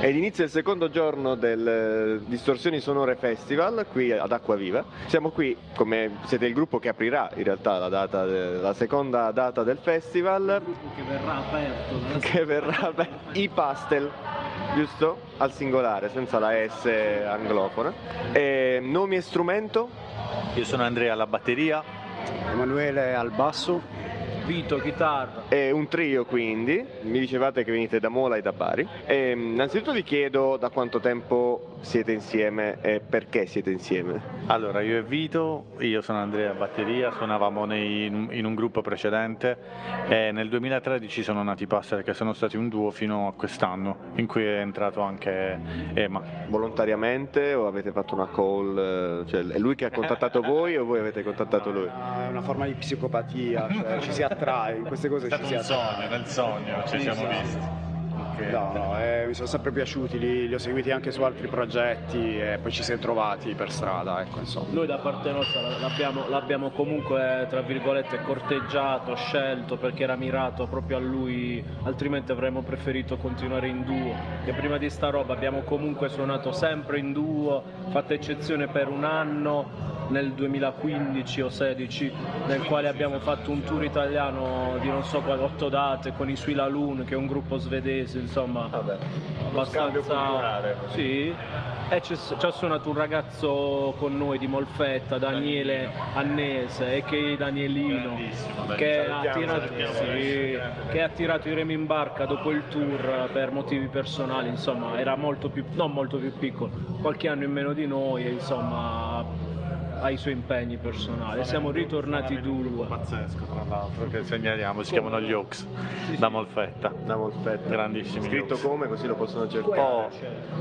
Ed inizia il secondo giorno del Distorsioni Sonore Festival qui ad Acquaviva. Siamo qui, come siete il gruppo che aprirà in realtà la seconda data del festival, che verrà aperto, i pastel, giusto? Al singolare, senza la S anglofona. E nomi e strumento? Io sono Andrea alla batteria, Emanuele al basso, Vito chitarra. È un trio, quindi. Mi dicevate che venite da Mola e da Bari. E innanzitutto vi chiedo da quanto tempo siete insieme e perché siete insieme. Allora, io e Vito, io sono Andrea batteria, suonavamo in un gruppo precedente e nel 2013 sono nati Passere, che sono stati un duo fino a quest'anno, in cui è entrato anche Ema. Volontariamente o avete fatto una call? Cioè, è lui che ha contattato voi o voi avete contattato lui? È una forma di psicopatia, cioè ci si attrae, in queste cose ci si attrae. Nel sogno ci siamo visti. Mi sono sempre piaciuti, li ho seguiti anche su altri progetti e poi ci siamo trovati per strada, ecco, insomma. Noi da parte nostra l'abbiamo comunque, tra virgolette, corteggiato, scelto, perché era mirato proprio a lui, altrimenti avremmo preferito continuare in duo. E prima di sta roba abbiamo comunque suonato sempre in duo, fatta eccezione per un anno nel 2015 o 16, nel quale abbiamo fatto un tour italiano di non so quali 8 date con i Sui L'Alun, che è un gruppo svedese, insomma. Vabbè, abbastanza, sì. E ci ha suonato un ragazzo con noi di Molfetta, Daniele Annese, e che Danielino, che ha tirato i remi in barca dopo il tour per motivi personali, insomma. Era molto più, non molto più piccolo, qualche anno in meno di noi, e insomma ai suoi impegni personali. Siamo ritornati due. Pazzesco, tra l'altro, che segnaliamo, si chiamano gli Oaks, sì. Da Molfetta. Grandissimi. Scritto Oaks. Come? Così lo possono cercare.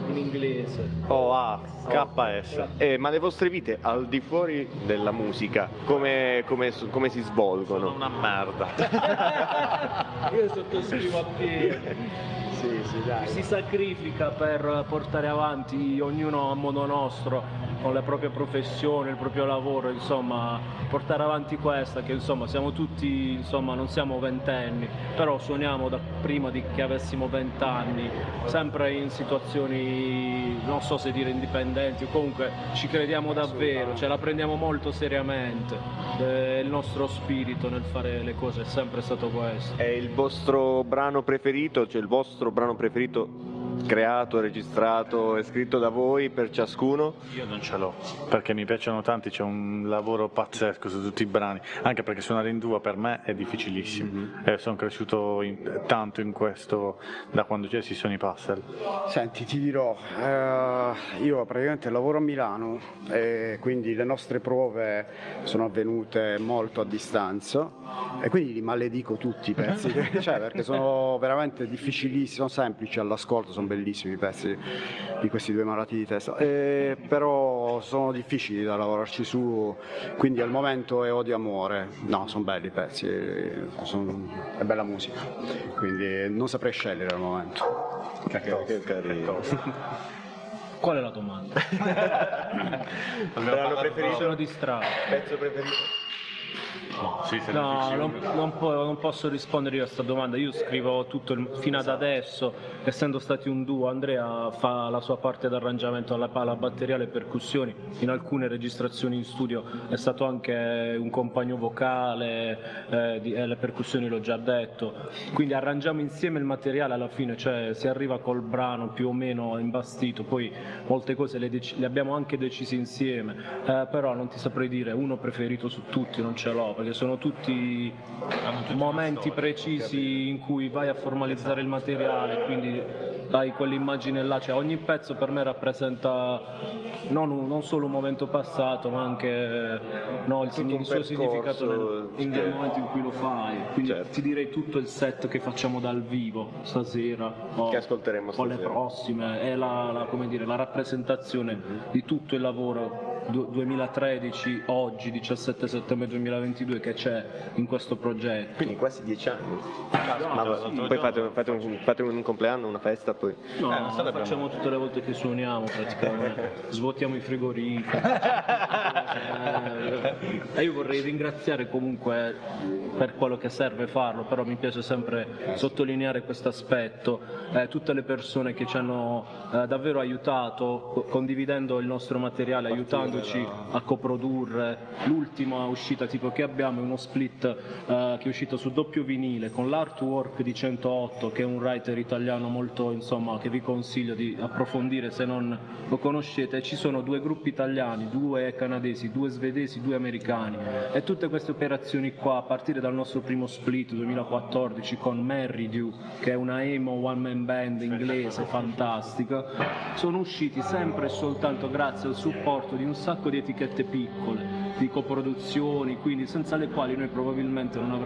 In inglese. O-A-K-S. Ma le vostre vite al di fuori della musica, come si svolgono? Sono una merda. Io sottoscrivo a pieno. Sì, dai. Si sacrifica per portare avanti ognuno a modo nostro, con le proprie professioni, il proprio lavoro, insomma, portare avanti questa, che insomma siamo tutti, insomma, non siamo ventenni, però suoniamo da prima che avessimo 20 anni, sempre in situazioni, non so se dire indipendenti, o comunque ci crediamo davvero, cioè la prendiamo molto seriamente. Il nostro spirito nel fare le cose è sempre stato questo. È il vostro brano preferito, cioè il vostro brano preferito creato, registrato e scritto da voi per ciascuno? Io non ce l'ho, perché mi piacciono tanti, c'è un lavoro pazzesco su tutti i brani, anche perché suonare in duo per me è difficilissimo. Sono cresciuto tanto in questo da quando ci sono i Passel. Senti, ti dirò, io praticamente lavoro a Milano e quindi le nostre prove sono avvenute molto a distanza e quindi li maledico tutti i pezzi, cioè, perché sono veramente difficilissimi, sono semplici all'ascolto, sono bellissimi i pezzi di questi due malati di testa, però sono difficili da lavorarci su, quindi al momento è odio amore. No, sono belli i pezzi, è bella musica, quindi non saprei scegliere al momento. Che carino. Qual è la domanda? Sono distratto. Pezzo preferito? Non posso rispondere io a questa domanda. Io scrivo tutto fino ad adesso, essendo stati un duo. Andrea fa la sua parte d'arrangiamento alla batteria, alle percussioni. In alcune registrazioni in studio è stato anche un compagno vocale, le percussioni l'ho già detto. Quindi arrangiamo insieme il materiale alla fine, cioè si arriva col brano più o meno imbastito. Poi molte cose le abbiamo anche decise insieme, però non ti saprei dire uno preferito su tutti, non ce l'ho, perché sono tutti momenti precisi in cui vai a formalizzare il materiale, quindi dai quell'immagine là, cioè ogni pezzo per me rappresenta non solo un momento passato, ma anche il suo significato nel momento in cui lo fai, quindi ti direi tutto il set che facciamo dal vivo stasera, che ascolteremo stasera, o le prossime, è la rappresentazione di tutto il lavoro 2013, oggi 17 settembre 2022 che c'è in questo progetto. Quindi quasi 10 anni. Ma poi fate un compleanno, una festa poi? No, lo facciamo tutte le volte che suoniamo praticamente, svuotiamo i frigoriferi. E io vorrei ringraziare comunque per quello che serve farlo, però mi piace sempre sottolineare questo aspetto, tutte le persone che ci hanno davvero aiutato condividendo il nostro materiale, aiutandoci a coprodurre. L'ultima uscita tipo che abbiamo è uno split che è uscito su doppio vinile con l'artwork di 108, che è un writer italiano molto, insomma, che vi consiglio di approfondire se non lo conoscete. Ci sono 2 gruppi italiani, 2 canadesi, 2 svedesi, 2 americani, e tutte queste operazioni qua a partire dal nostro primo split 2014 con Mary Dew, che è una emo one man band inglese fantastica, sono usciti sempre e soltanto grazie al supporto di un sacco di etichette piccole, di coproduzioni, quindi senza le quali noi probabilmente non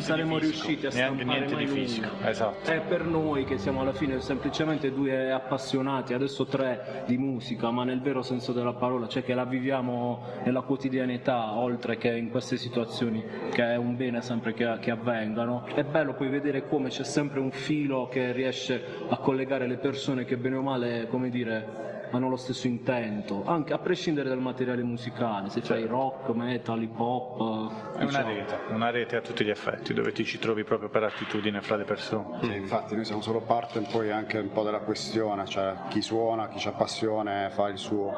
saremmo riusciti a stampare mai nulla. Esatto. È per noi che siamo alla fine semplicemente 2 appassionati, adesso 3 di musica, ma nel vero senso della parola, cioè che la viviamo nella quotidianità oltre che in queste situazioni, che è un bene sempre che avvengano. È bello poi vedere come c'è sempre un filo che riesce a collegare le persone che bene o male, come dire, hanno lo stesso intento, anche a prescindere dal materiale musicale, se fai rock, metal, hip hop. È diciamo una rete a tutti gli effetti, dove ti ci trovi proprio per attitudine fra le persone. Sì, infatti noi siamo solo parte poi anche un po' della questione, cioè chi suona, chi c'ha passione fa il suo,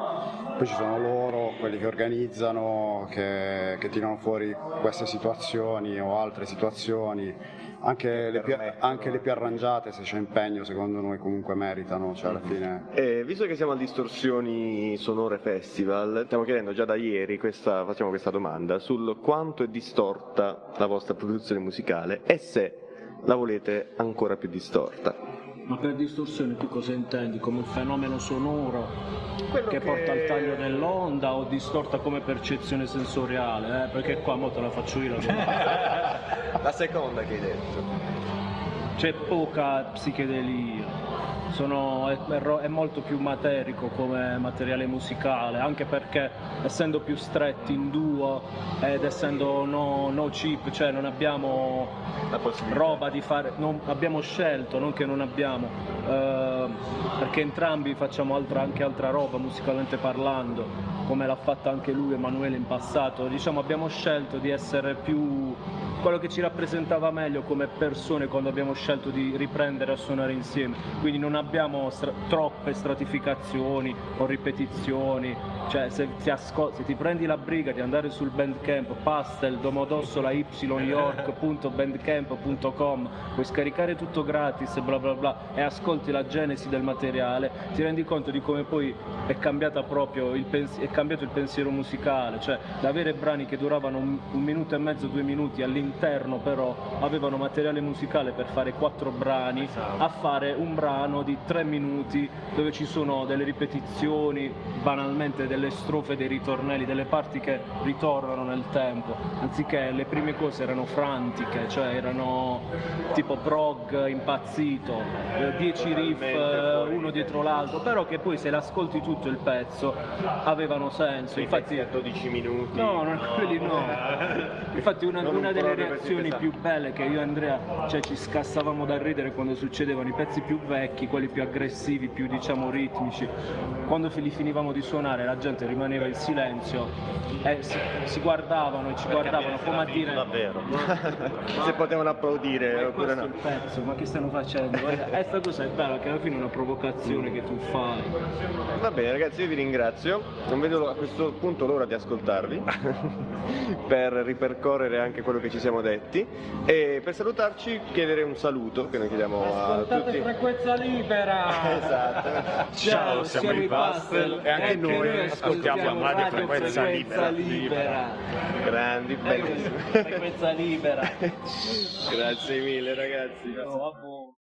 poi ci sono loro, quelli che organizzano, che tirano fuori queste situazioni o altre situazioni, anche le più arrangiate, se c'è impegno, secondo noi comunque meritano, cioè alla fine. Visto che siamo al Distorsioni Sonore Festival, stiamo chiedendo già da ieri, facciamo questa domanda, sul quanto è distorta la vostra produzione musicale e se la volete ancora più distorta. Ma per distorsione tu cosa intendi? Come un fenomeno sonoro che porta al taglio dell'onda o distorta come percezione sensoriale? Perché qua mo te la faccio io la domanda. La seconda che hai detto. C'è poca psichedelia. È molto più materico come materiale musicale, anche perché essendo più stretti in duo ed essendo no chip, cioè non abbiamo roba di fare, abbiamo scelto, non che non abbiamo, perché entrambi facciamo anche altra roba musicalmente parlando, come l'ha fatta anche lui Emanuele in passato. Diciamo abbiamo scelto di essere più quello che ci rappresentava meglio come persone quando abbiamo scelto di riprendere a suonare insieme, quindi non abbiamo troppe stratificazioni o ripetizioni, cioè se ti prendi la briga di andare sul Bandcamp pastel_york.bandcamp.com, puoi scaricare tutto gratis bla bla bla e ascolti la genesi del materiale, ti rendi conto di come poi è cambiata proprio è cambiato il pensiero musicale, cioè da avere brani che duravano un minuto e mezzo, 2 minuti all'interno, però avevano materiale musicale per fare 4 brani, a fare un brano di 3 minuti dove ci sono delle ripetizioni, banalmente delle strofe, dei ritornelli, delle parti che ritornano nel tempo, anziché le prime cose erano frantiche, cioè erano tipo prog impazzito, 10 riff uno dietro l'altro, però che poi se l'ascolti tutto il pezzo avevano senso. Infatti a 12 minuti infatti una delle reazioni più belle che io e Andrea, cioè ci scassavamo da ridere quando succedevano i pezzi più vecchi, quelli più aggressivi, più diciamo ritmici, quando li finivamo di suonare la gente rimaneva in silenzio e si guardavano e ci guardavano come a dire davvero se potevano applaudire ma oppure no, il pezzo, ma che stanno facendo? E sta cosa è bella, che alla fine è una provocazione che tu fai. Va bene ragazzi, io vi ringrazio, non vedo a questo punto l'ora di ascoltarvi per ripercorrere anche quello che ci siamo detti, e per salutarci chiedere un saluto che noi chiediamo a tutti. Frequenza libera. Esatto. Ciao, siamo i Passere e anche noi ascoltiamo la radio frequenza libera. Grandi, bellissimi. Frequenza libera. Grazie mille ragazzi. Ciao a voi.